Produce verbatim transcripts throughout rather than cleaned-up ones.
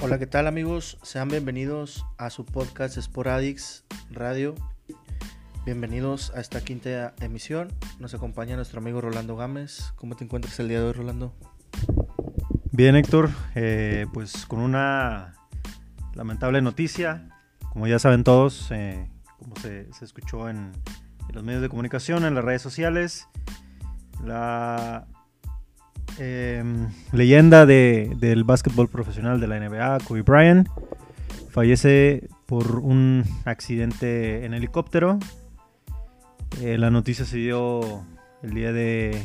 Hola, ¿qué tal amigos? Sean bienvenidos a su podcast Sporadics Radio. Bienvenidos a esta quinta emisión. Nos acompaña nuestro amigo Rolando Gámez. ¿Cómo te encuentras el día de hoy, Rolando? Bien, Héctor. Eh, pues con una lamentable noticia. Como ya saben todos, eh, como se, se escuchó en, en los medios de comunicación, en las redes sociales, la... Eh, leyenda de, del básquetbol profesional de la N B A, Kobe Bryant, fallece por un accidente en helicóptero. Eh, la noticia se dio el día de,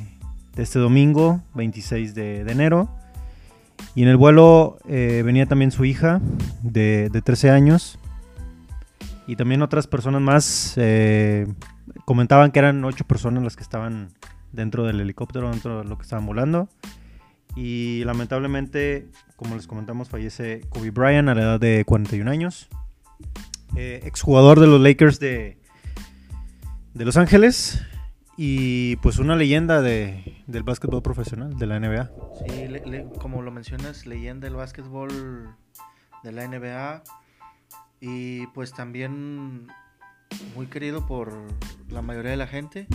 de este domingo, veintiséis de enero. Y en el vuelo eh, venía también su hija de, de trece años. Y también otras personas más. Eh, comentaban que eran ocho personas las que estaban dentro del helicóptero, dentro de lo que estaban volando. Y lamentablemente, como les comentamos, fallece Kobe Bryant a la edad de cuarenta y un años. Eh, exjugador de los Lakers de, de Los Ángeles. Y pues una leyenda de, del básquetbol profesional, de la N B A. Sí, le, le, como lo mencionas, leyenda del básquetbol de la N B A. Y pues también muy querido por la mayoría de la gente,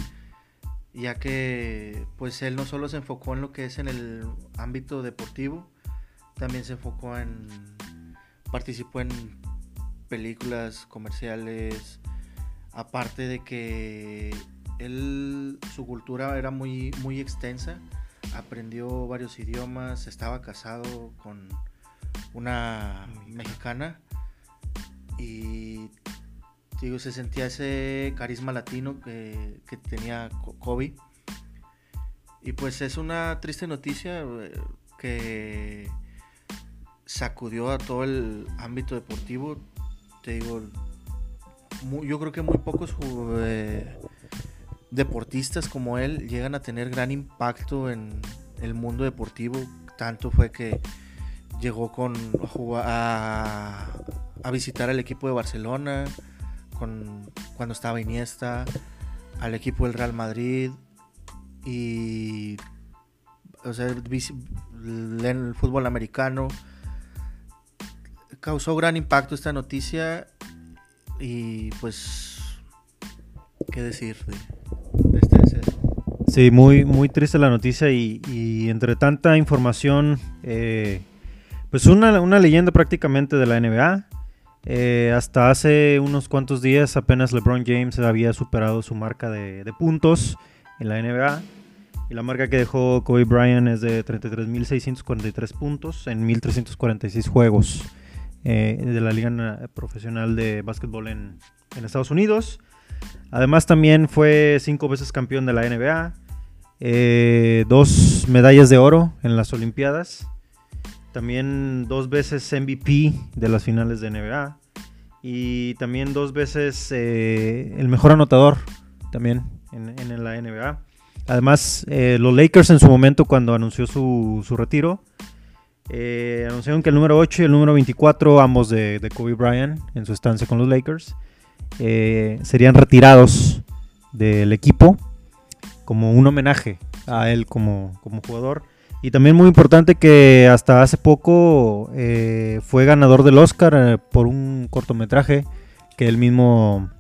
ya que pues él no solo se enfocó en lo que es en el ámbito deportivo, también se enfocó en, participó en películas, comerciales, aparte de que él, su cultura era muy, muy extensa, aprendió varios idiomas, estaba casado con una mexicana y... Digo, se sentía ese carisma latino que, que tenía Kobe. Y pues es una triste noticia que sacudió a todo el ámbito deportivo. Te digo, muy, yo creo que muy pocos eh, deportistas como él llegan a tener gran impacto en el mundo deportivo. Tanto fue que llegó con, a, a visitar al equipo de Barcelona, Con, cuando estaba Iniesta, al equipo del Real Madrid, y o sea, el fútbol americano. Causó gran impacto esta noticia y pues qué decir de este deceso. Sí, muy, muy triste la noticia y, y entre tanta información, eh, pues una, una leyenda prácticamente de la N B A. Eh, hasta hace unos cuantos días apenas LeBron James había superado su marca de, de puntos en la N B A, y la marca que dejó Kobe Bryant es de treinta y tres mil seiscientos cuarenta y tres puntos en mil trescientos cuarenta y seis juegos eh, de la Liga Profesional de Básquetbol en, en Estados Unidos. Además también fue cinco veces campeón de la N B A, eh, dos medallas de oro en las Olimpiadas. También dos veces M V P de las finales de N B A. Y también dos veces eh, el mejor anotador también en, en la N B A. Además, eh, los Lakers en su momento, cuando anunció su, su retiro, eh, anunciaron que el número ocho y el número veinticuatro, ambos de, de Kobe Bryant, en su estancia con los Lakers, eh, serían retirados del equipo como un homenaje a él como, como jugador. Y también muy importante que hasta hace poco eh, fue ganador del Oscar eh, por un cortometraje que él mismo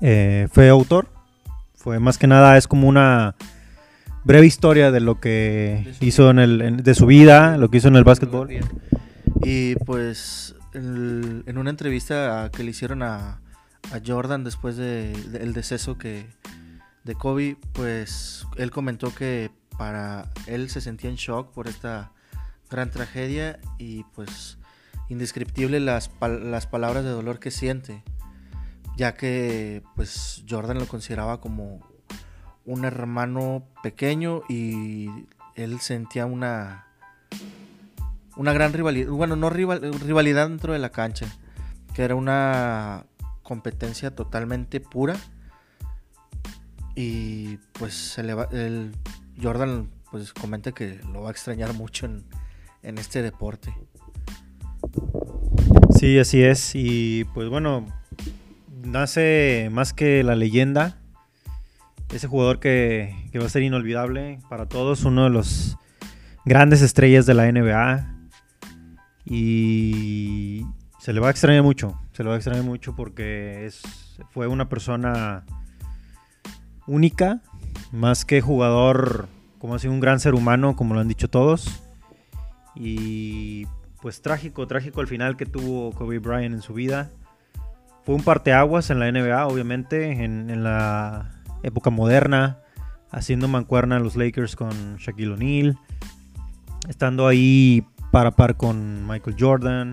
eh, fue autor. Fue más que nada, es como una breve historia de lo que de hizo en el en, de su vida, lo que hizo en el básquetbol. Y pues el, en una entrevista que le hicieron a, a Jordan después del de, de, deceso que, de Kobe, pues él comentó que para él se sentía en shock por esta gran tragedia y pues indescriptible las, pal- las palabras de dolor que siente, ya que pues Jordan lo consideraba como un hermano pequeño y él sentía una, una gran rivalidad, bueno no rival- rivalidad dentro de la cancha, que era una competencia totalmente pura. Y pues se le va, el Jordan pues comenta que lo va a extrañar mucho en, en este deporte. Sí, así es. Y pues bueno, nace más que la leyenda, ese jugador que, que va a ser inolvidable para todos, uno de los grandes estrellas de la N B A. y se le va a extrañar mucho, se le va a extrañar mucho porque es, fue una persona única, más que jugador, como ha sido un gran ser humano, como lo han dicho todos, y pues trágico, trágico al final que tuvo Kobe Bryant en su vida. Fue un parteaguas en la N B A, obviamente, en, en la época moderna, haciendo mancuerna a los Lakers con Shaquille O'Neal, estando ahí par a par con Michael Jordan.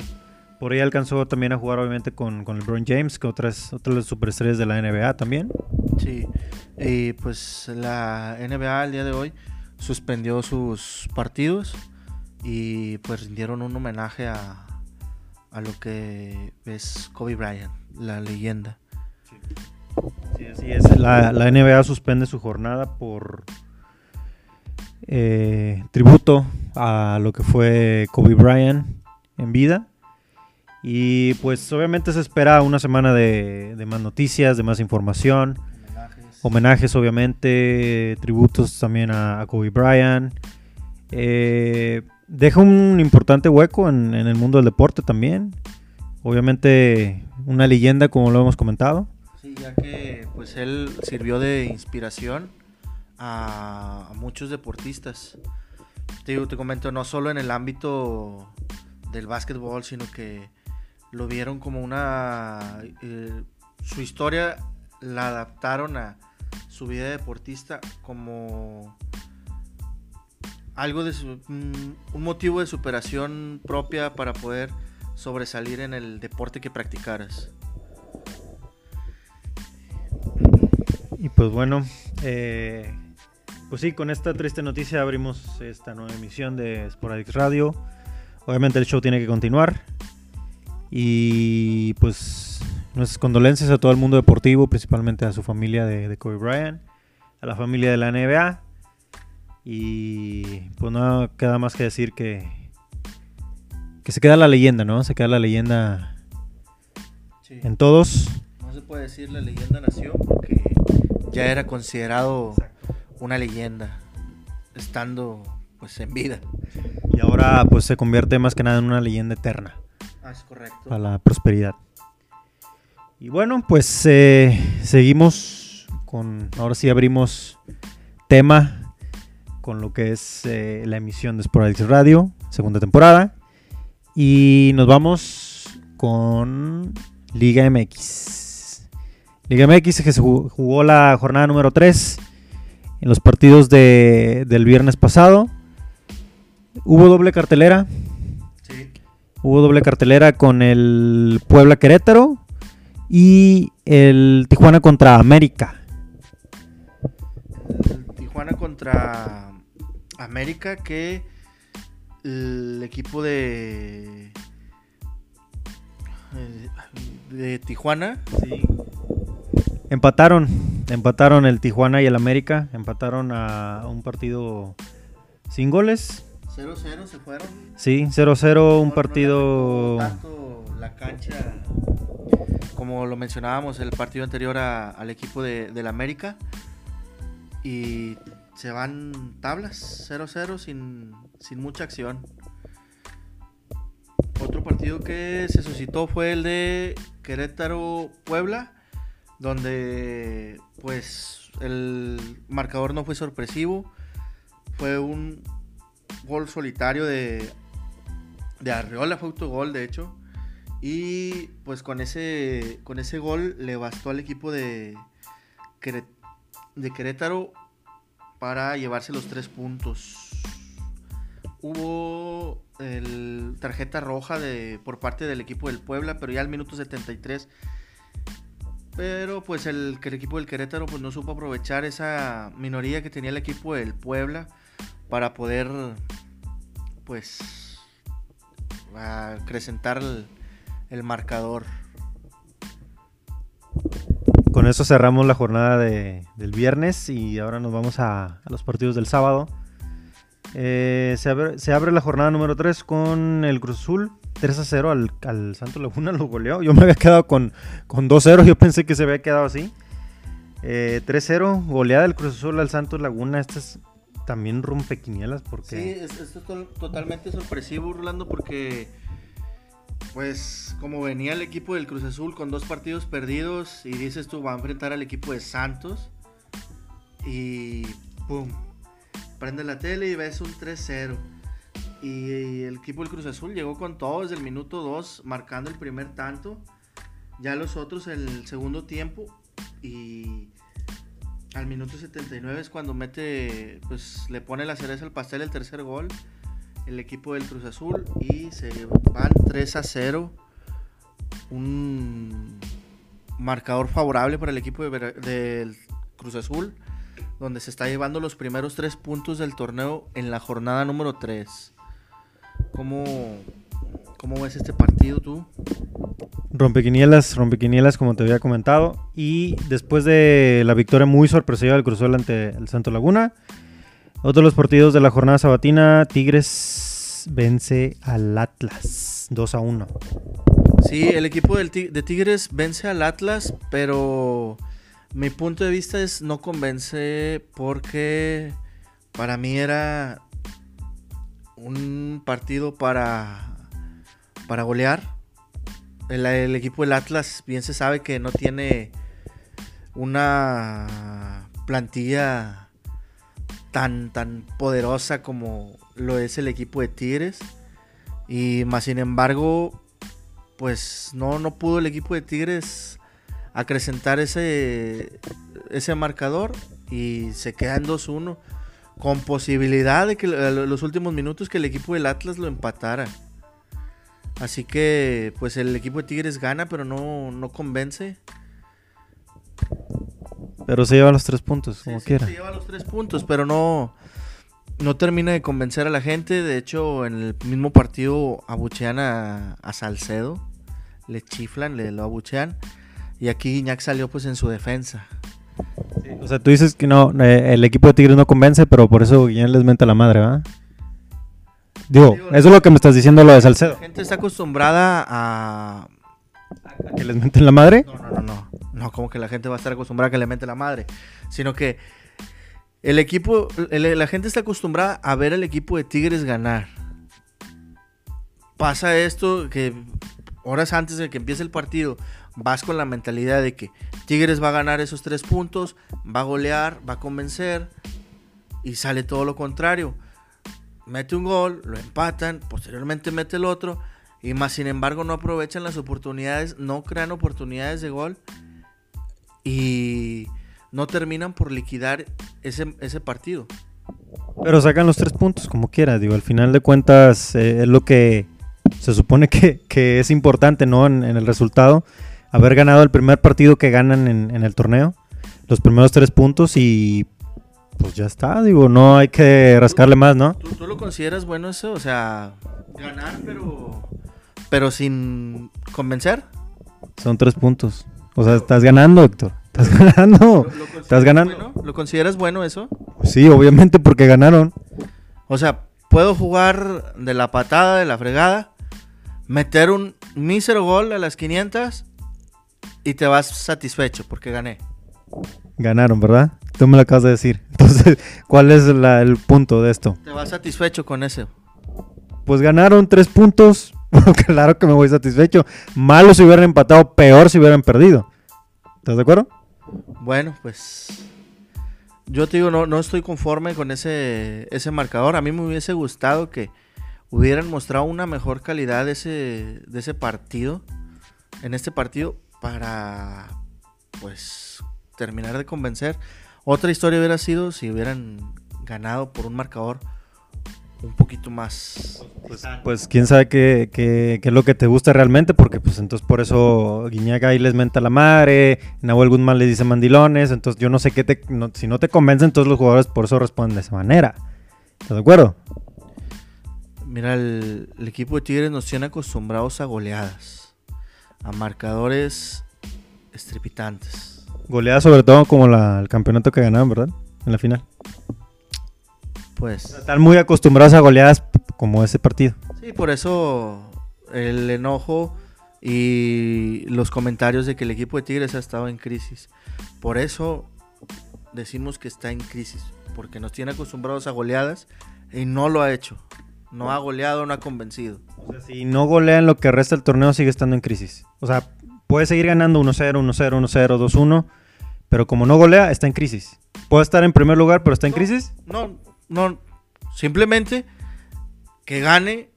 Por ahí alcanzó también a jugar obviamente con, con LeBron James, que otras, otras de las superestrellas de la N B A también. Sí, y pues la N B A al día de hoy suspendió sus partidos y pues rindieron un homenaje a, a lo que es Kobe Bryant, la leyenda. Sí, sí, así es. La, la N B A suspende su jornada por eh, tributo a lo que fue Kobe Bryant en vida. Y pues obviamente se espera una semana de, de más noticias, de más información, homenajes, homenajes obviamente, tributos también a, a Kobe Bryant. Eh, deja un importante hueco en, en el mundo del deporte también. Obviamente una leyenda, como lo hemos comentado. Sí, ya que pues él sirvió de inspiración a, a muchos deportistas. Te, te comento, no solo en el ámbito del básquetbol, sino que lo vieron como una... Eh, su historia la adaptaron a su vida de deportista como algo de su, un motivo de superación propia para poder sobresalir en el deporte que practicaras. Y pues bueno, eh, pues sí, con esta triste noticia abrimos esta nueva emisión de Sporadix Radio. Obviamente el show tiene que continuar. Y pues nuestras condolencias a todo el mundo deportivo, principalmente a su familia de, de Kobe Bryant, a la familia de la N B A. Y pues nada, queda más que decir que, que se queda la leyenda, ¿no? Se queda la leyenda sí. En todos. No se puede decir la leyenda nació porque ya era considerado Exacto. una leyenda, estando pues en vida. Y ahora pues se convierte más que nada en una leyenda eterna. Ah, es correcto. A la prosperidad. Y bueno, pues eh, seguimos con, ahora sí abrimos tema con lo que es eh, la emisión de Sporadix Radio, segunda temporada. Y nos vamos con Liga M X. Liga M X, que se jugó la jornada número tres en los partidos de, del viernes pasado. Hubo doble cartelera. Hubo doble cartelera con el Puebla Querétaro y el Tijuana contra América. El Tijuana contra América, que el equipo de, de Tijuana. Sí. Empataron, empataron el Tijuana y el América. Empataron a un partido sin goles. cero cero se fueron. Sí, cero cero, un no, partido... No tanto la cancha, como lo mencionábamos el partido anterior a, al equipo de, del América. Y se van tablas, cero cero, sin, sin mucha acción. Otro partido que se suscitó fue el de Querétaro-Puebla, donde pues el marcador no fue sorpresivo. Fue un... gol solitario de, de Arriola, fue autogol de hecho, y pues con ese con ese gol le bastó al equipo de, de Querétaro para llevarse los tres puntos. Hubo el tarjeta roja de, por parte del equipo del Puebla, pero ya al minuto setenta y tres, pero pues el, el equipo del Querétaro pues no supo aprovechar esa minoría que tenía el equipo del Puebla para poder pues acrecentar el, el marcador. Con eso cerramos la jornada de, del viernes y ahora nos vamos a, a los partidos del sábado. Eh, se, abre, se abre la jornada número tres con el Cruz Azul, tres a cero al, al Santos Laguna, lo goleó. Yo me había quedado con, con dos cero, yo pensé que se había quedado así. Eh, tres cero, goleada del Cruz Azul al Santos Laguna. Este es también rompequinielas porque... Sí, esto es totalmente sorpresivo, Rolando, porque pues como venía el equipo del Cruz Azul con dos partidos perdidos y dices tú, va a enfrentar al equipo de Santos y pum, prende la tele y ves un tres cero. Y el equipo del Cruz Azul llegó con todo desde el minuto dos, marcando el primer tanto, ya los otros el segundo tiempo, y al minuto setenta y nueve es cuando mete, pues le pone la cereza al pastel, el tercer gol, el equipo del Cruz Azul, y se van tres a cero, un marcador favorable para el equipo de Ver- del Cruz Azul, donde se está llevando los primeros tres puntos del torneo en la jornada número tres. ¿Cómo, cómo ves este partido tú? Rompequinielas, rompequinielas como te había comentado. Y después de la victoria muy sorpresiva del Cruz Azul ante el Santos Laguna, otro de los partidos de la jornada sabatina, Tigres vence al Atlas dos a uno. Sí, el equipo del tig- de Tigres vence al Atlas, pero mi punto de vista es no convence, porque para mí era un partido para, para golear. El, el equipo del Atlas bien se sabe que no tiene una plantilla tan, tan poderosa como lo es el equipo de Tigres. Y más sin embargo, pues no, no pudo el equipo de Tigres acrecentar ese, ese marcador y se queda en dos uno, con posibilidad de que los últimos minutos que el equipo del Atlas lo empatara. Así que pues el equipo de Tigres gana, pero no, no convence. Pero se lleva los tres puntos, sí, como sí, quiera. Se lleva los tres puntos, pero no, no termina de convencer a la gente. De hecho, en el mismo partido abuchean a, a Salcedo, le chiflan, le lo abuchean. Y aquí Guiñac salió pues en su defensa. Sí, o sea, tú dices que no, eh, el equipo de Tigres no convence, pero por eso Guiñac les menta la madre, ¿verdad? Digo, Digo eso es lo que me estás diciendo, lo de Salcedo. La gente está acostumbrada a... ¿A que les menten la madre? No, no, no, no. No, como que la gente va a estar acostumbrada a que le menten la madre. Sino que el equipo, el, la gente está acostumbrada a ver al equipo de Tigres ganar. Pasa esto que horas antes de que empiece el partido vas con la mentalidad de que Tigres va a ganar esos tres puntos, va a golear, va a convencer, y sale todo lo contrario. Mete un gol, lo empatan, posteriormente mete el otro, y más sin embargo no aprovechan las oportunidades, no crean oportunidades de gol, y no terminan por liquidar ese, ese partido. Pero sacan los tres puntos como quiera, digo, al final de cuentas eh, es lo que se supone que, que es importante, ¿no? En, en el resultado. Haber ganado el primer partido que ganan en, en el torneo, los primeros tres puntos, y pues ya está, digo, no hay que rascarle más, ¿no? ¿Tú, tú lo consideras bueno eso? O sea, ganar, pero pero sin convencer. Son tres puntos, o sea, estás ganando, Héctor, estás ganando, ¿Lo, lo estás ganando. Bueno, ¿lo consideras bueno eso? Sí, obviamente, porque ganaron. O sea, puedo jugar de la patada, de la fregada, meter un mísero gol a las quinientas, y te vas satisfecho porque gané. Ganaron, ¿verdad? Tú me lo acabas de decir. Entonces, ¿cuál es la, el punto de esto? Te vas satisfecho con ese. Pues ganaron tres puntos. Claro que me voy satisfecho. Malo si hubieran empatado, peor si hubieran perdido. ¿Estás de acuerdo? Bueno, pues yo te digo, no, no estoy conforme con ese, ese marcador. A mí me hubiese gustado que hubieran mostrado una mejor calidad de ese, de ese partido. En este partido, para pues terminar de convencer. Otra historia hubiera sido si hubieran ganado por un marcador un poquito más. Pues, pues quién sabe qué, qué, qué es lo que te gusta realmente, porque pues entonces por eso Guiñac ahí les menta la madre, Nahuel Guzmán les dice mandilones, entonces yo no sé qué te, no, si no te convence, entonces los jugadores por eso responden de esa manera. ¿Estás de acuerdo? Mira, el, el equipo de Tigres nos tiene acostumbrados a goleadas, a marcadores estripitantes. Goleadas sobre todo como la, el campeonato que ganaron, ¿verdad? En la final. Pues están muy acostumbrados a goleadas como ese partido. Sí, por eso el enojo y los comentarios de que el equipo de Tigres ha estado en crisis. Por eso decimos que está en crisis, porque nos tiene acostumbrados a goleadas y no lo ha hecho. No ha goleado, no ha convencido. O sea, si no golea en lo que resta del torneo, sigue estando en crisis. O sea, puede seguir ganando uno cero, uno cero, uno cero, dos uno, pero como no golea, está en crisis. Puede estar en primer lugar, pero está en no, crisis. No, no, simplemente que gane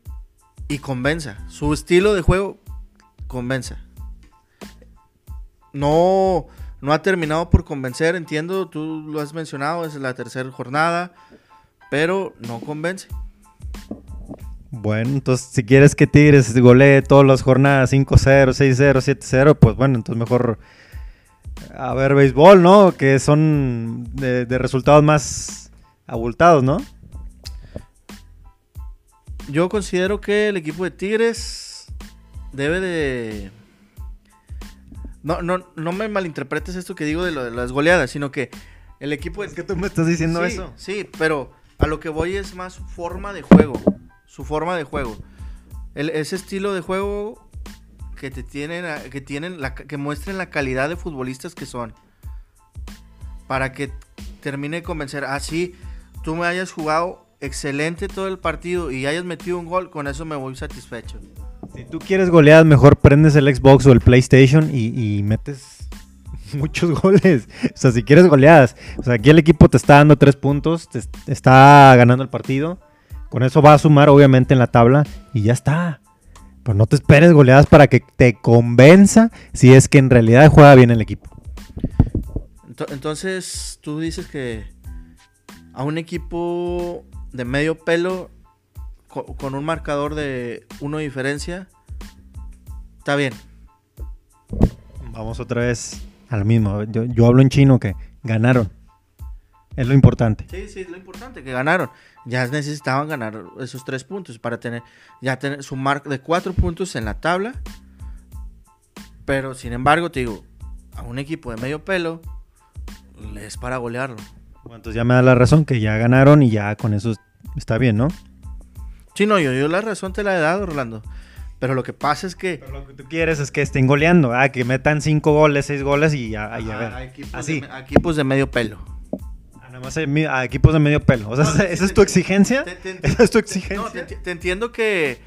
y convenza. Su estilo de juego convenza. No, no ha terminado por convencer, entiendo, tú lo has mencionado, es la tercera jornada, pero no convence. Bueno, entonces si quieres que Tigres golee todas las jornadas cinco cero, seis cero, siete cero, pues bueno, entonces mejor a ver béisbol, ¿no? Que son de, de resultados más abultados, ¿no? Yo considero que el equipo de Tigres debe de... No, no, no me malinterpretes esto que digo de, lo, de las goleadas, sino que el equipo de... Es que tú me estás diciendo sí, eso. Sí, pero a lo que voy es más su forma de juego. Su forma de juego. El, ese estilo de juego que te tienen, que tienen la, que muestren la calidad de futbolistas que son. Para que termine de convencer. Ah, sí, tú me hayas jugado excelente todo el partido y hayas metido un gol, con eso me voy satisfecho. Si tú quieres golear, mejor prendes el Xbox o el PlayStation y, y metes muchos goles. O sea, si quieres goleadas. O sea, aquí el equipo te está dando tres puntos, te está ganando el partido. Con eso va a sumar, obviamente, en la tabla y ya está. Pero no te esperes goleadas para que te convenza si es que en realidad juega bien el equipo. Entonces, tú dices que a un equipo de medio pelo con un marcador de uno de diferencia, está bien. Vamos otra vez a lo mismo. Yo, yo hablo en chino, que ganaron. Es lo importante. Sí, sí, es lo importante, que ganaron. Ya necesitaban ganar esos tres puntos para tener, ya tener su marca de cuatro puntos en la tabla. Pero sin embargo, te digo, a un equipo de medio pelo es para golearlo. Bueno, entonces ya me da la razón que ya ganaron y ya con eso está bien, ¿no? Sí, no, yo, yo la razón te la he dado, Rolando. Pero lo que pasa es que... Pero lo que tú quieres es que estén goleando, ¿verdad? Que metan cinco goles, seis goles y ya, ajá, y a ver. A equipos, así. De, a equipos de medio pelo. Ah, nada más a, a equipos de medio pelo. O sea, no, ¿esa, te, esa te, es tu exigencia? Te, te, ¿Esa es tu exigencia? Te, no, te, te entiendo que...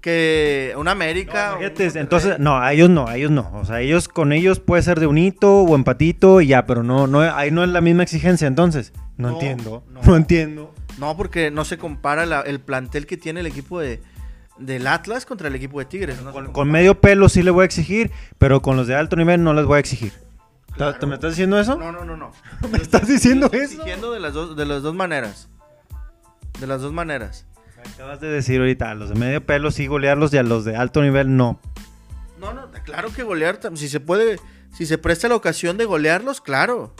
Que una América... No, fíjate, un entonces, no, a ellos no, a ellos no. O sea, ellos con ellos puede ser de unito o empatito y ya, pero no, no, ahí no es la misma exigencia, entonces. No, no entiendo, no, no entiendo. No, porque no se compara la, el plantel que tiene el equipo de del Atlas contra el equipo de Tigres. No con, con medio pelo sí le voy a exigir, pero con los de alto nivel no les voy a exigir. Claro. ¿Te, ¿Me estás diciendo eso? No, no, no, no. ¿Me estás diciendo eso? Estoy exigiendo de las dos, de las dos maneras. De las dos maneras. Acabas de decir ahorita, a los de medio pelo sí golearlos y a los de alto nivel no. No, no, claro que golear, si se puede, si se presta la ocasión de golearlos, claro.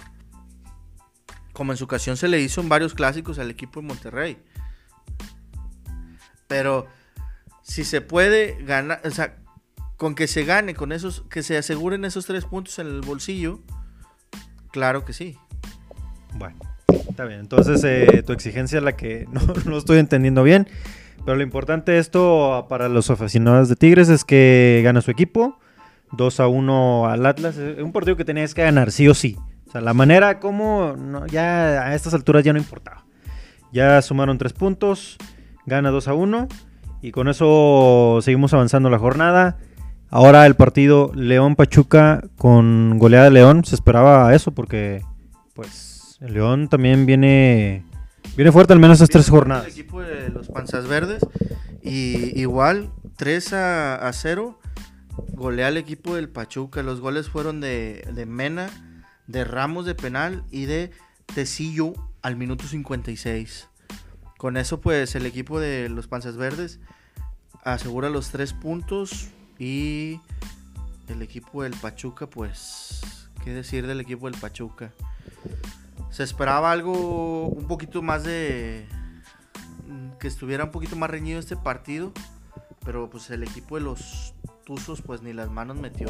Como en su ocasión se le hizo en varios clásicos al equipo de Monterrey. Pero si se puede ganar, o sea, con que se gane, con esos, que se aseguren esos tres puntos en el bolsillo, claro que sí. Bueno. Está bien, entonces eh, tu exigencia es la que no, no estoy entendiendo bien, pero lo importante de esto para los aficionados de Tigres es que gana su equipo, dos a uno al Atlas, es un partido que tenías que ganar sí o sí, o sea, la manera como no, ya a estas alturas ya no importaba, ya sumaron tres puntos, gana dos a uno y con eso seguimos avanzando la jornada. Ahora el partido León-Pachuca con goleada de León, se esperaba eso porque pues el León también viene viene fuerte al menos estas tres jornadas. El equipo de los Panzas Verdes y igual tres a cero golea al equipo del Pachuca. Los goles fueron de, de Mena, de Ramos de penal y de Tecillo al minuto cincuenta y seis. Con eso pues el equipo de los Panzas Verdes asegura los tres puntos y el equipo del Pachuca pues qué decir del equipo del Pachuca. Se esperaba algo un poquito más de... que estuviera un poquito más reñido este partido, pero pues el equipo de los Tuzos pues ni las manos metió.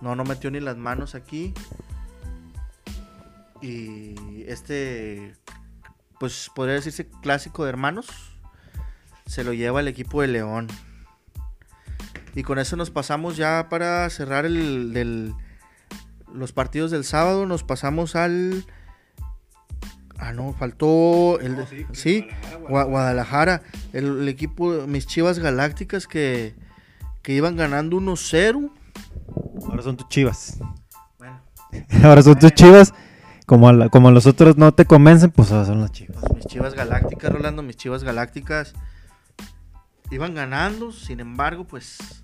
No, no metió ni las manos aquí. Y este, pues podría decirse clásico de hermanos, se lo lleva el equipo de León. Y con eso nos pasamos ya para cerrar el, del, los partidos del sábado, nos pasamos al... Ah, no, faltó el... No, sí, sí, Guadalajara. Guadalajara el, el equipo, mis Chivas Galácticas que, que iban ganando uno cero. Ahora son tus Chivas. Bueno. Ahora son tus Chivas. Como a, la, como a los otros no te convencen, pues ahora son las Chivas. Mis Chivas Galácticas, Rolando, mis Chivas Galácticas iban ganando. Sin embargo, pues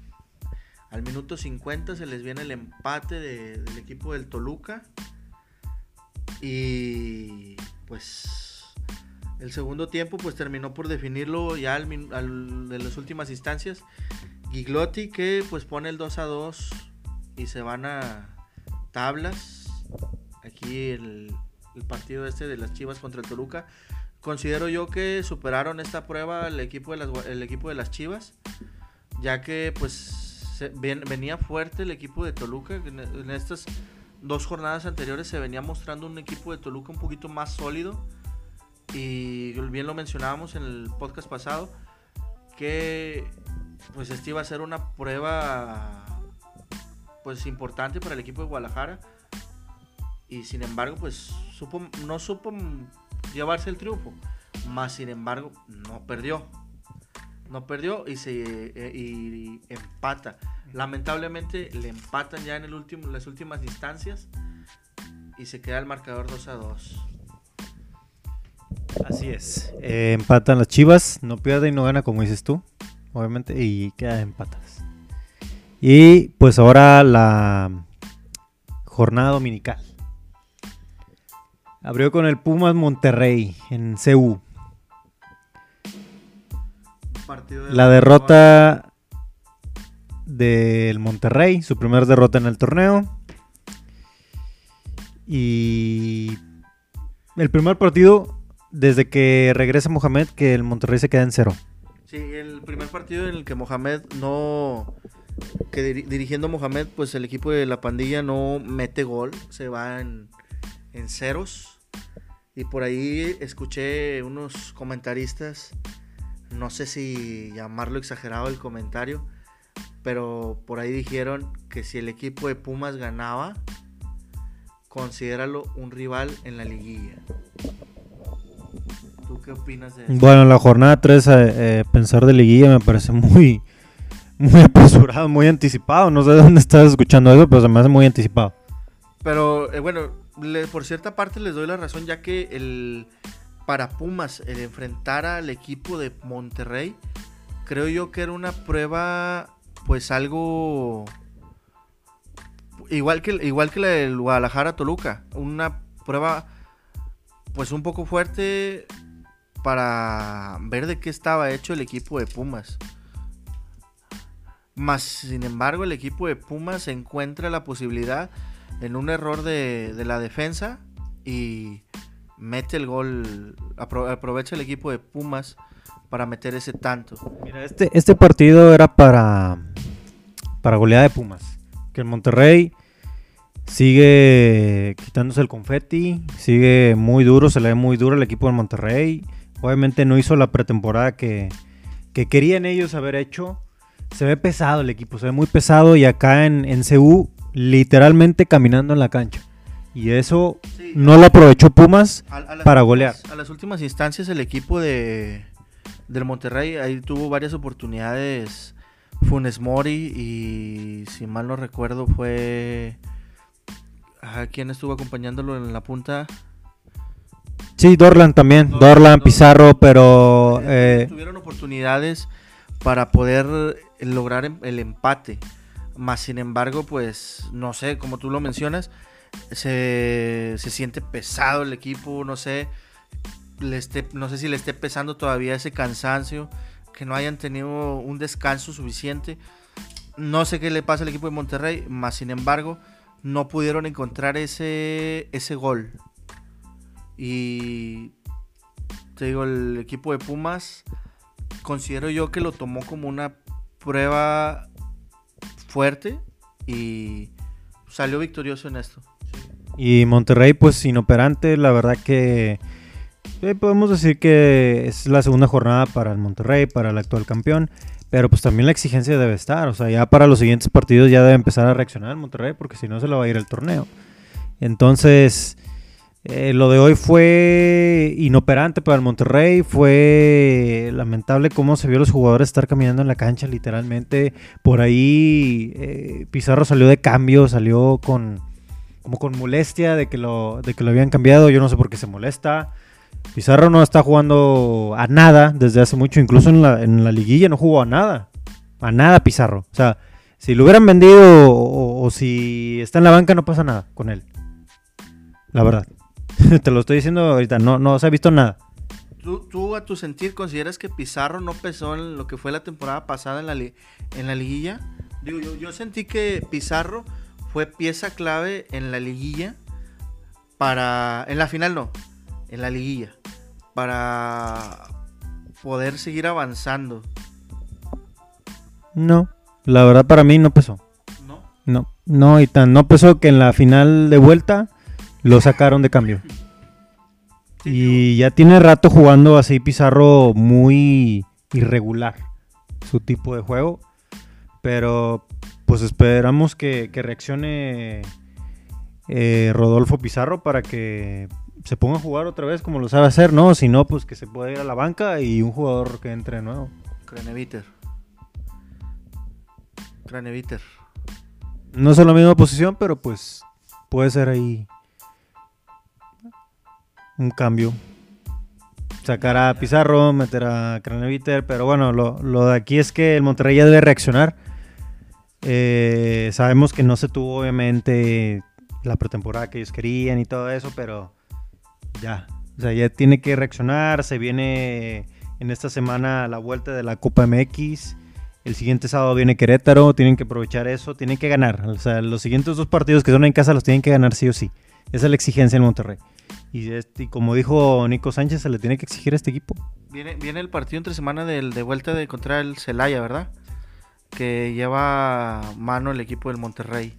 al minuto cincuenta se les viene el empate de, del equipo del Toluca. Y pues el segundo tiempo pues terminó por definirlo ya al, al, de las últimas instancias. Giglotti que pues pone el dos a dos y se van a tablas. Aquí el, el partido este de las Chivas contra el Toluca. Considero yo que superaron esta prueba el equipo de las, el equipo de las Chivas, ya que pues se, ven, venía fuerte el equipo de Toluca en, en estas... Dos jornadas anteriores se venía mostrando un equipo de Toluca un poquito más sólido y bien lo mencionábamos en el podcast pasado que pues este iba a ser una prueba pues importante para el equipo de Guadalajara y sin embargo pues supo, no supo llevarse el triunfo, más sin embargo no perdió, no perdió y se y, y empata. Lamentablemente le empatan ya en el último, las últimas instancias y se queda el marcador dos a dos. Así es, eh, empatan las Chivas, no pierde y no gana como dices tú, obviamente, y quedan empatadas. Y pues ahora la jornada dominical. Abrió con el Pumas Monterrey en C U. Partido de la, la derrota... Mejor. Del Monterrey, su primera derrota en el torneo. Y el primer partido desde que regresa Mohamed, que el Monterrey se queda en cero. Sí, el primer partido en el que Mohamed no... Que dir- dirigiendo Mohamed, pues el equipo de la pandilla no mete gol, se va en, en ceros. Y por ahí escuché unos comentaristas, no sé si llamarlo exagerado el comentario, pero por ahí dijeron que si el equipo de Pumas ganaba, considéralo un rival en la liguilla. ¿Tú qué opinas de eso? Bueno, la jornada tres, eh, pensar de liguilla me parece muy, muy apresurado, muy anticipado. No sé de dónde estás escuchando eso, pero se me hace muy anticipado. Pero eh, bueno, le, por cierta parte les doy la razón, ya que el, para Pumas el enfrentar al equipo de Monterrey, creo yo que era una prueba... Pues algo igual que, igual que la del Guadalajara-Toluca, una prueba pues un poco fuerte para ver de qué estaba hecho el equipo de Pumas. Más sin embargo el equipo de Pumas encuentra la posibilidad en un error de, de la defensa y mete el gol, apro- aprovecha el equipo de Pumas para meter ese tanto. Mira, este, este partido era para para goleada de Pumas, que el Monterrey sigue quitándose el confeti, sigue muy duro, se le ve muy duro el equipo del Monterrey. Obviamente no hizo la pretemporada que, que querían ellos haber hecho. Se ve pesado el equipo, se ve muy pesado y acá en, en C U literalmente caminando en la cancha. Y eso sí, no lo aprovechó Pumas a, a para golear. A las últimas instancias el equipo de... del Monterrey, ahí tuvo varias oportunidades Funes Mori y si mal no recuerdo fue a quien estuvo acompañándolo en la punta. Sí, Dorlan también, Dorlan, Dorlan Pizarro, pero... Eh, tuvieron oportunidades para poder lograr el empate, más sin embargo, pues, no sé, como tú lo mencionas, se, se siente pesado el equipo, no sé... Le esté, no sé si le esté pesando todavía ese cansancio, que no hayan tenido un descanso suficiente. No sé qué le pasa al equipo de Monterrey, más sin embargo, no pudieron encontrar ese, ese gol. Y te digo, el equipo de Pumas, considero yo que lo tomó como una prueba fuerte y salió victorioso en esto. Y Monterrey, pues inoperante, la verdad que... Eh, podemos decir que es la segunda jornada para el Monterrey, para el actual campeón, pero pues también la exigencia debe estar, o sea, ya para los siguientes partidos ya debe empezar a reaccionar el Monterrey, porque si no se le va a ir el torneo. Entonces, Eh, lo de hoy fue inoperante para el Monterrey, fue lamentable cómo se vio a los jugadores estar caminando en la cancha literalmente. Por ahí eh, Pizarro salió de cambio, salió con como con molestia de que lo de que lo habían cambiado. Yo no sé por qué se molesta. Pizarro no está jugando a nada desde hace mucho, incluso en la, en la liguilla no jugó a nada, a nada Pizarro. O sea, si lo hubieran vendido o, o si está en la banca no pasa nada con él, la verdad. Te lo estoy diciendo ahorita, no, no se ha visto nada. ¿Tú, tú a tu sentir consideras que Pizarro no pesó en lo que fue la temporada pasada en la, li- en la liguilla? Digo, yo, yo sentí que Pizarro fue pieza clave en la liguilla para... En la final no, en la liguilla, para poder seguir avanzando. No, la verdad para mí no pesó. ¿No? No, no, y tan no pesó que en la final de vuelta... Lo sacaron de cambio. Y ya tiene rato jugando así Pizarro muy irregular su tipo de juego. Pero pues esperamos que, que reaccione eh, Rodolfo Pizarro para que se ponga a jugar otra vez como lo sabe hacer, ¿no? Si no, pues que se pueda ir a la banca y un jugador que entre de nuevo. Craneviter. Craneviter. No es en la misma posición, pero pues puede ser ahí... un cambio, sacar a Pizarro, meter a Craneviter, pero bueno, lo, lo de aquí es que el Monterrey ya debe reaccionar. Eh, sabemos que no se tuvo obviamente la pretemporada que ellos querían y todo eso, pero ya, o sea, ya tiene que reaccionar. Se viene en esta semana la vuelta de la Copa M X, el siguiente sábado viene Querétaro, tienen que aprovechar eso, tienen que ganar, o sea, los siguientes dos partidos que son en casa los tienen que ganar sí o sí, esa es la exigencia del Monterrey. Y, este, y como dijo Nico Sánchez, se le tiene que exigir a este equipo. Viene, viene el partido entre semana del, de vuelta de contra el Celaya, ¿verdad? Que lleva mano el equipo del Monterrey,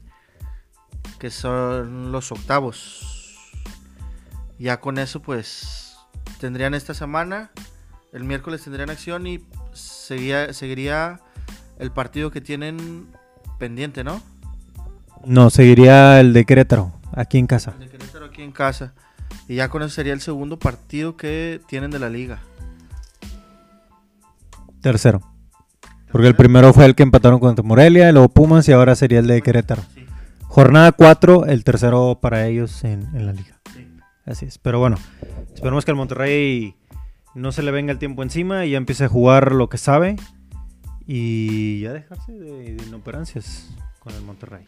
que son los octavos. Ya con eso, pues, tendrían esta semana, el miércoles tendrían acción y seguía, seguiría el partido que tienen pendiente, ¿no? No, seguiría el de Querétaro, aquí en casa. El de Querétaro aquí en casa. Y ya con eso sería el segundo partido que tienen de la liga. Tercero. Porque el primero fue el que empataron contra Morelia, luego Pumas y ahora sería el de Querétaro. Sí. Jornada cuatro, el tercero para ellos en, en la liga. Sí. Así es. Pero bueno, esperemos que al Monterrey no se le venga el tiempo encima y ya empiece a jugar lo que sabe y ya dejarse de, de inoperancias con el Monterrey.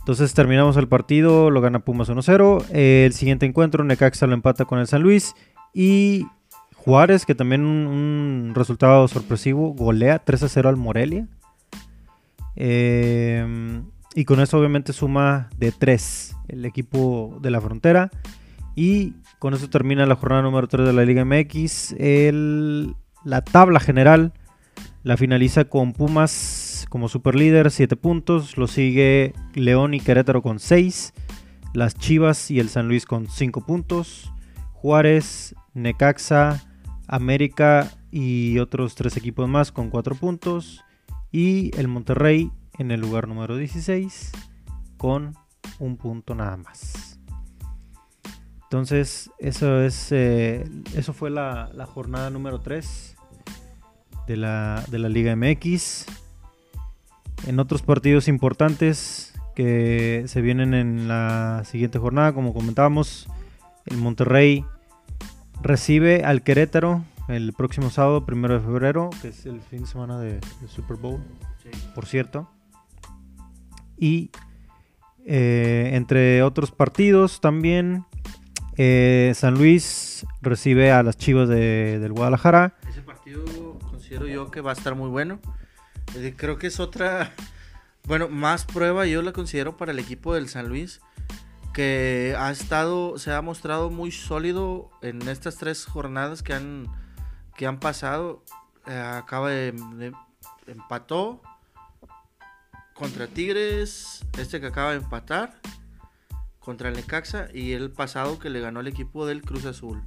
Entonces terminamos el partido, lo gana Pumas uno cero. Eh, el siguiente encuentro, Necaxa lo empata con el San Luis. Y Juárez, que también un, un resultado sorpresivo, golea tres a cero al Morelia. Eh, y con eso obviamente suma de tres el equipo de la frontera. Y con eso termina la jornada número tres de la Liga M X. El, la tabla general la finaliza con Pumas como superlíder, siete puntos. Lo sigue León y Querétaro con seis. Las Chivas y el San Luis con cinco puntos. Juárez, Necaxa, América y otros tres equipos más con cuatro puntos. Y el Monterrey en el lugar número dieciséis con un punto nada más. Entonces, eso es eh, eso fue la, la jornada número tres de la, de la Liga M X. En otros partidos importantes que se vienen en la siguiente jornada, como comentábamos, el Monterrey recibe al Querétaro el próximo sábado, primero de febrero, que es el fin de semana de, de Super Bowl, sí, por cierto. Y eh, entre otros partidos también, eh, San Luis recibe a las Chivas de, del Guadalajara. Ese partido considero yo que va a estar muy bueno. Creo que es otra, bueno, más prueba, yo la considero para el equipo del San Luis, que ha estado, se ha mostrado muy sólido en estas tres jornadas que han, que han pasado. Eh, acaba de, de, empató contra Tigres, este que acaba de empatar, contra el Necaxa y el pasado que le ganó el equipo del Cruz Azul.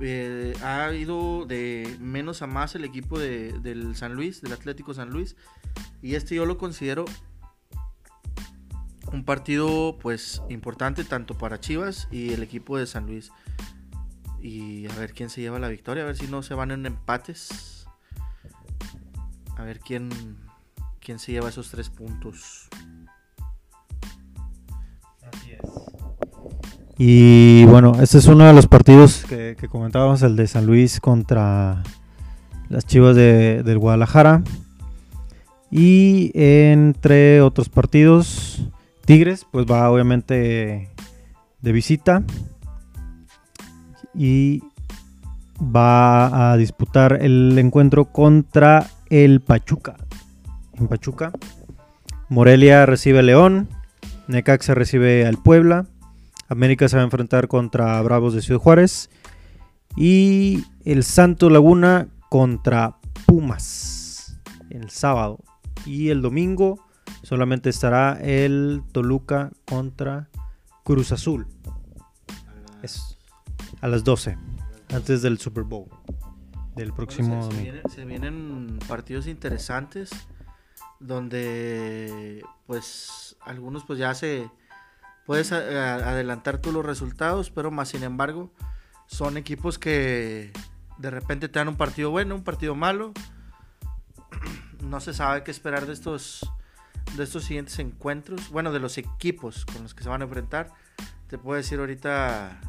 Eh, ha ido de menos a más el equipo de, del San Luis, del Atlético San Luis, y este yo lo considero un partido pues importante tanto para Chivas y el equipo de San Luis. Y a ver quién se lleva la victoria, a ver si no se van en empates. A ver quién, quién se lleva esos tres puntos. Así es. Y bueno, este es uno de los partidos que, que comentábamos, el de San Luis contra las Chivas de, del Guadalajara. Y entre otros partidos, Tigres pues va obviamente de visita y va a disputar el encuentro contra el Pachuca. En Pachuca, Morelia recibe a León, Necaxa recibe al Puebla, América se va a enfrentar contra Bravos de Ciudad Juárez y el Santos Laguna contra Pumas el sábado. Y el domingo solamente estará el Toluca contra Cruz Azul. Es a las doce, antes del Super Bowl del próximo bueno, se, domingo. Se, vienen, se vienen partidos interesantes donde pues algunos pues ya se puedes a, a, adelantar tú los resultados, pero más sin embargo son equipos que de repente te dan un partido bueno, un partido malo. No se sabe qué esperar de estos, de estos siguientes encuentros. Bueno, de los equipos con los que se van a enfrentar. Te puedo decir ahorita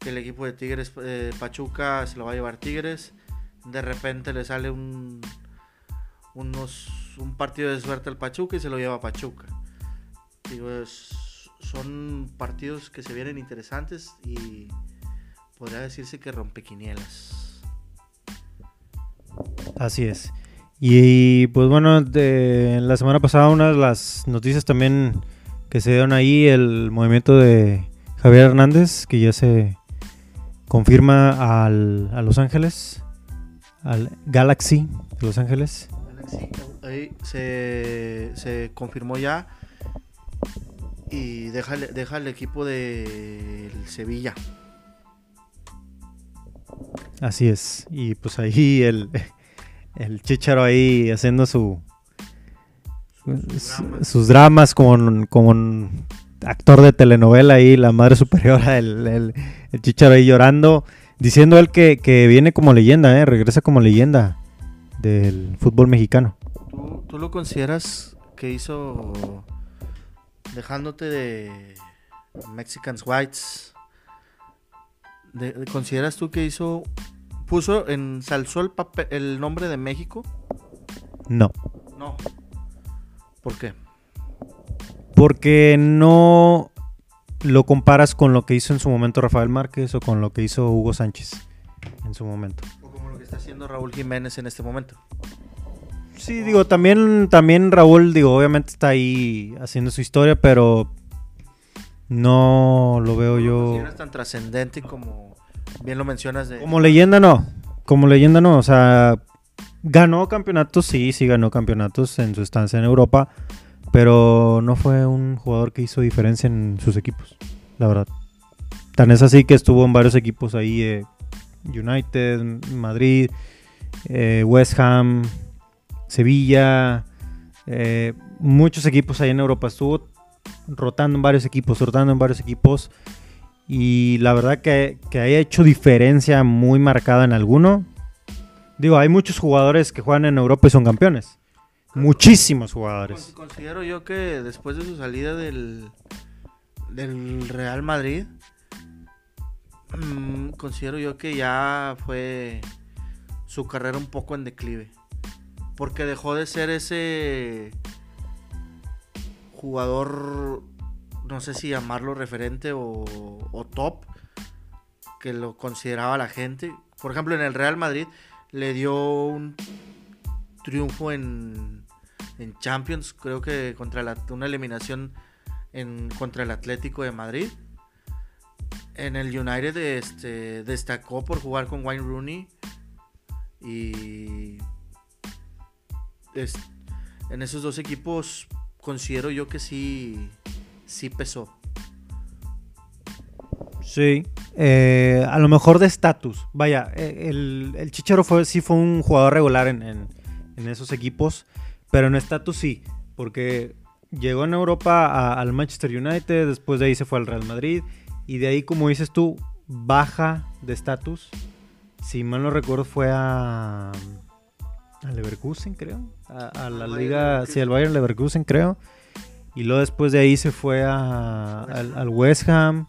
que el equipo de Tigres, eh, Pachuca, se lo va a llevar Tigres. De repente le sale un, unos, un partido de suerte al Pachuca y se lo lleva Pachuca. Digo, es, son partidos que se vienen interesantes y podría decirse que rompequinielas. Así es. Y pues bueno, de, la semana pasada una de las noticias también que se dieron ahí, el movimiento de Javier Hernández, que ya se confirma al, a Los Ángeles, al Galaxy de Los Ángeles. Galaxy, ahí se, se confirmó ya y deja, deja el equipo del Sevilla. Así es, y pues ahí el... El Chicharo ahí haciendo su, su, su drama. sus dramas como, como actor de telenovela ahí, la madre superiora, el, el, el Chicharo ahí llorando, diciendo él que, que viene como leyenda, eh, regresa como leyenda del fútbol mexicano. ¿Tú, tú lo consideras que hizo dejándote de Mexicans Whites? De, de, ¿Consideras tú que hizo... ¿Puso, ensalzó el, papel, el nombre de México? No. No. ¿Por qué? Porque no lo comparas con lo que hizo en su momento Rafael Márquez o con lo que hizo Hugo Sánchez en su momento. O como lo que está haciendo Raúl Jiménez en este momento. Sí, oh. digo, también, también Raúl, digo, obviamente está ahí haciendo su historia, pero no lo veo no, yo... No es tan trascendente como... Bien lo mencionas. De... Como leyenda no, como leyenda no, o sea, ganó campeonatos, sí, sí ganó campeonatos en su estancia en Europa, pero no fue un jugador que hizo diferencia en sus equipos, la verdad. Tan es así que estuvo en varios equipos ahí, eh, United, Madrid, eh, West Ham, Sevilla, eh, muchos equipos ahí en Europa, estuvo rotando en varios equipos, rotando en varios equipos. Y la verdad que, que haya hecho diferencia muy marcada en alguno. Digo, hay muchos jugadores que juegan en Europa y son campeones. Muchísimos jugadores. Considero yo que después de su salida del, del Real Madrid, mmm, considero yo que ya fue su carrera un poco en declive. Porque dejó de ser ese jugador... No sé si llamarlo referente o, o top, que lo consideraba la gente. Por ejemplo, en el Real Madrid le dio un triunfo en, en Champions, creo que contra la, una eliminación en, contra el Atlético de Madrid. En el United este, destacó por jugar con Wayne Rooney. Y es, en esos dos equipos considero yo que sí... Sí pesó. Sí, eh, a lo mejor de estatus. Vaya, el, el Chicharo fue, sí fue un jugador regular en, en, en esos equipos, pero en estatus sí, porque llegó en Europa a, al Manchester United, después de ahí se fue al Real Madrid, y de ahí, como dices tú, baja de estatus. Si mal no recuerdo, fue a, a Leverkusen, creo, a, a la Bayern liga, Leverkusen. Sí, al Bayern Leverkusen, creo, y luego después de ahí se fue a, al, al West Ham,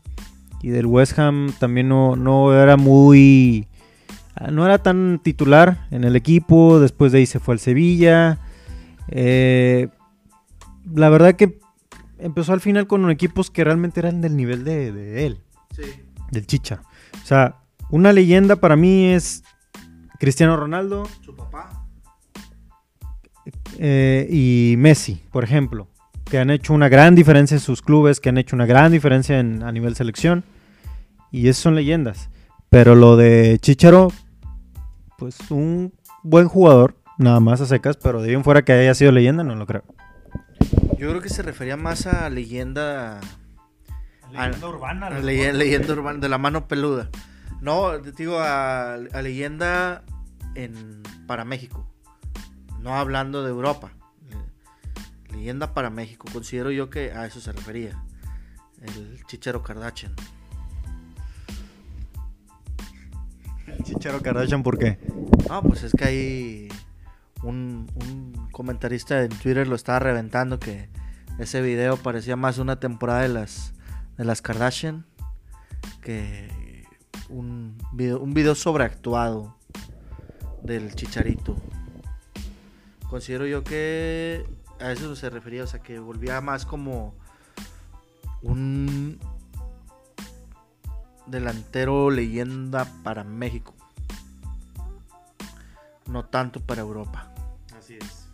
y del West Ham también no, no era muy... no era tan titular en el equipo. Después de ahí se fue al Sevilla. Eh, la verdad que empezó al final con equipos que realmente eran del nivel de, de él. Sí. Del Chicha. O sea, una leyenda para mí es Cristiano Ronaldo. Su papá. Eh, y Messi, por ejemplo. Que han hecho una gran diferencia en sus clubes. Que han hecho una gran diferencia en, a nivel selección. Y esas son leyendas. Pero lo de Chicharito... pues un buen jugador, nada más a secas, pero de bien fuera que haya sido leyenda, no lo creo. Yo creo que se refería más a leyenda... a leyenda a, urbana. A le- leyenda urbana, de la mano peluda. No, digo, a, a leyenda en, para México. No hablando de Europa. Leyenda para México. Considero yo que a eso se refería. El Chicharito Kardashian. Chicharo Kardashian, ¿por qué? Ah, pues es que ahí un, un comentarista en Twitter lo estaba reventando, que ese video parecía más una temporada de las de las Kardashian que un video, un video sobreactuado del Chicharito. Considero yo que a eso se refería, o sea, que volvía más como un delantero leyenda para México, no tanto para Europa. Así es.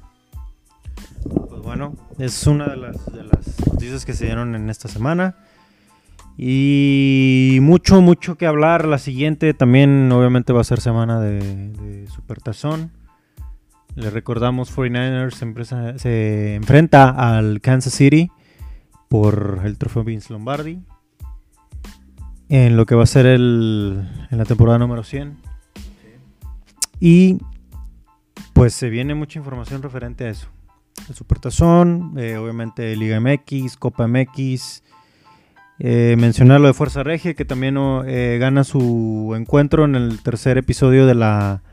Pues bueno, es una de las, de las noticias que se dieron en esta semana. Y mucho, mucho que hablar. La siguiente también obviamente va a ser semana de, de Supertazón. Les recordamos, cuarenta y nueve ers se enfrenta al Kansas City por el trofeo Vince Lombardi. En lo que va a ser el, en la temporada número cien. Sí. Y pues se viene mucha información referente a eso. El Supertazón, eh, obviamente Liga M X, Copa M X. Eh, mencionar lo de Fuerza Regia, que también eh, gana su encuentro en el tercer episodio de la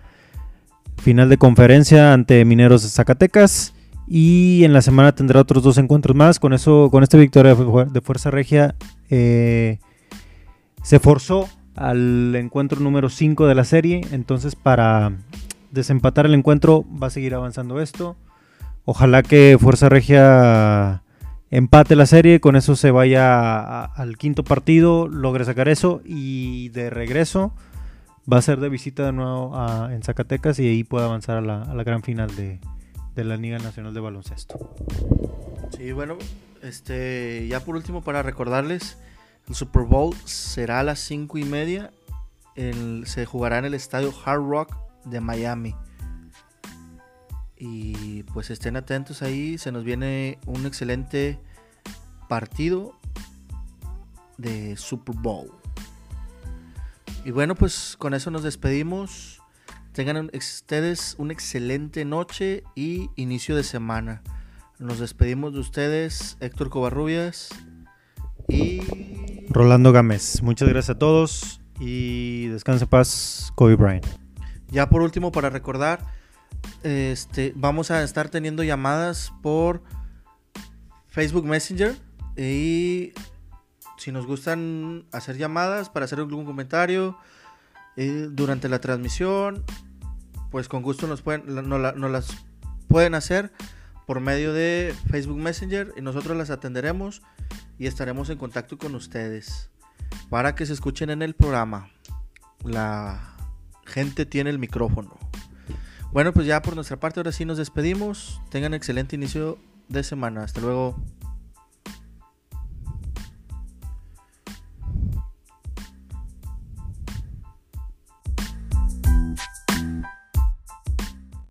final de conferencia ante Mineros de Zacatecas. Y en la semana tendrá otros dos encuentros más. Con eso, con esta victoria de Fuerza Regia... Eh, se forzó al encuentro número cinco de la serie. Entonces, para desempatar el encuentro va a seguir avanzando esto. Ojalá que Fuerza Regia empate la serie, con eso se vaya a, al quinto partido, logre sacar eso, y de regreso va a ser de visita de nuevo a, en Zacatecas, y ahí puede avanzar a la, a la gran final de, de la Liga Nacional de Baloncesto. Sí, bueno, este, ya por último, para recordarles, el Super Bowl será a las cinco y media. El, se jugará en el estadio Hard Rock de Miami. Y pues estén atentos ahí. Se nos viene un excelente partido de Super Bowl. Y bueno, pues con eso nos despedimos. Tengan ustedes una excelente noche y inicio de semana. Nos despedimos de ustedes, Héctor Covarrubias y... Rolando Gámez. Muchas gracias a todos y descanse en paz, Kobe Bryant. Ya por último, para recordar, este, vamos a estar teniendo llamadas por Facebook Messenger, y si nos gustan hacer llamadas para hacer algún comentario eh, durante la transmisión, pues con gusto nos pueden, nos, nos las pueden hacer por medio de Facebook Messenger, y nosotros las atenderemos y estaremos en contacto con ustedes para que se escuchen en el programa. La gente tiene el micrófono. Bueno, pues ya por nuestra parte, ahora sí nos despedimos. Tengan excelente inicio de semana. Hasta luego.